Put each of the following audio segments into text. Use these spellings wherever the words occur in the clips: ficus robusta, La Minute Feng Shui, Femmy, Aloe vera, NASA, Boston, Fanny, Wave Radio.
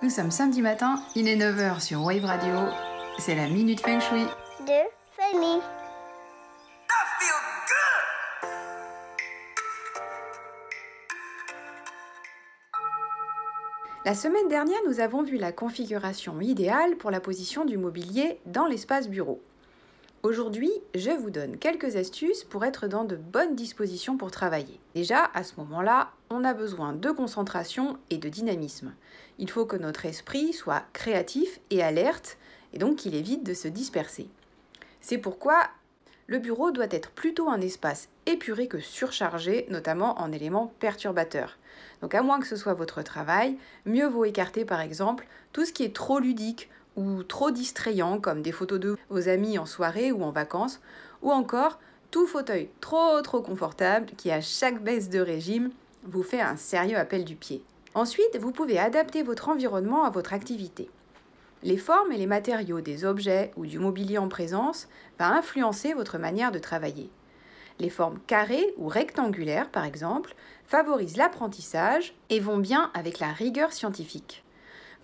Nous sommes samedi matin, il est 9h sur Wave Radio, c'est la Minute Feng Shui de Fanny. La semaine dernière, nous avons vu la configuration idéale pour la position du mobilier dans l'espace bureau. Aujourd'hui, je vous donne quelques astuces pour être dans de bonnes dispositions pour travailler. Déjà, à ce moment-là, on a besoin de concentration et de dynamisme. Il faut que notre esprit soit créatif et alerte, et donc qu'il évite de se disperser. C'est pourquoi le bureau doit être plutôt un espace épuré que surchargé, notamment en éléments perturbateurs. Donc à moins que ce soit votre travail, mieux vaut écarter par exemple tout ce qui est trop ludique ou trop distrayant, comme des photos de vos amis en soirée ou en vacances, ou encore tout fauteuil trop confortable qui à chaque baisse de régime vous fait un sérieux appel du pied. Ensuite, vous pouvez adapter votre environnement à votre activité. Les formes et les matériaux des objets ou du mobilier en présence va influencer votre manière de travailler. Les formes carrées ou rectangulaires, par exemple, favorisent l'apprentissage et vont bien avec la rigueur scientifique.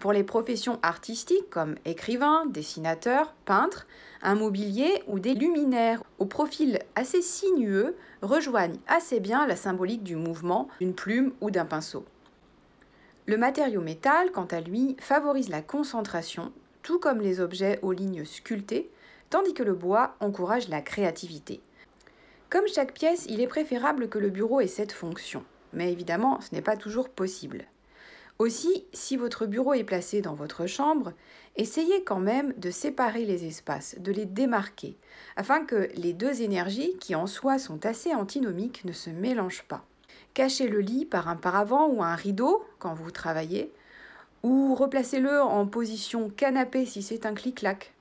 Pour les professions artistiques comme écrivain, dessinateur, peintre, un mobilier ou des luminaires au profil assez sinueux rejoignent assez bien la symbolique du mouvement d'une plume ou d'un pinceau. Le matériau métal, quant à lui, favorise la concentration, tout comme les objets aux lignes sculptées, tandis que le bois encourage la créativité. Comme chaque pièce, il est préférable que le bureau ait cette fonction, mais évidemment, ce n'est pas toujours possible. Aussi, si votre bureau est placé dans votre chambre, essayez quand même de séparer les espaces, de les démarquer, afin que les deux énergies, qui en soi sont assez antinomiques, ne se mélangent pas. Cachez le lit par un paravent ou un rideau quand vous travaillez, ou replacez-le en position canapé si c'est un clic-clac.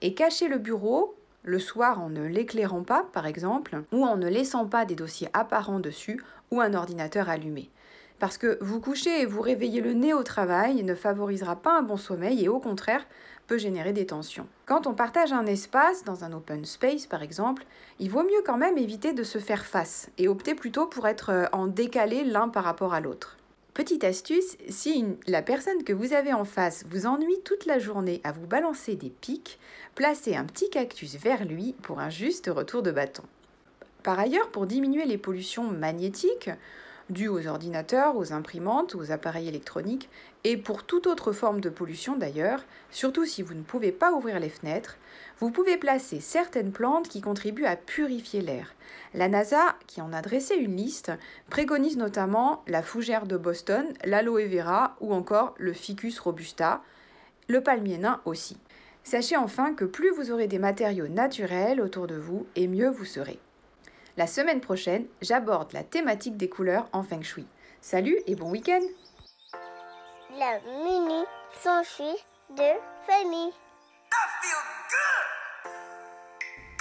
Et cachez le bureau le soir en ne l'éclairant pas, par exemple, ou en ne laissant pas des dossiers apparents dessus ou un ordinateur allumé. Parce que vous coucher et vous réveiller le nez au travail ne favorisera pas un bon sommeil et au contraire peut générer des tensions. Quand on partage un espace, dans un open space par exemple, il vaut mieux quand même éviter de se faire face et opter plutôt pour être en décalé l'un par rapport à l'autre. Petite astuce, si la personne que vous avez en face vous ennuie toute la journée à vous balancer des piques, placez un petit cactus vers lui pour un juste retour de bâton. Par ailleurs, pour diminuer les pollutions magnétiques, due aux ordinateurs, aux imprimantes, aux appareils électroniques et pour toute autre forme de pollution d'ailleurs, surtout si vous ne pouvez pas ouvrir les fenêtres, vous pouvez placer certaines plantes qui contribuent à purifier l'air. La NASA, qui en a dressé une liste, préconise notamment la fougère de Boston, l'aloe vera ou encore le ficus robusta, le palmier nain aussi. Sachez enfin que plus vous aurez des matériaux naturels autour de vous et mieux vous serez. La semaine prochaine, j'aborde la thématique des couleurs en Feng Shui. Salut et bon week-end! La Minute Feng Shui de Femmy.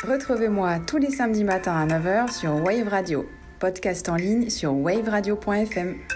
Retrouvez-moi tous les samedis matins à 9h sur Wave Radio. Podcast en ligne sur waveradio.fm.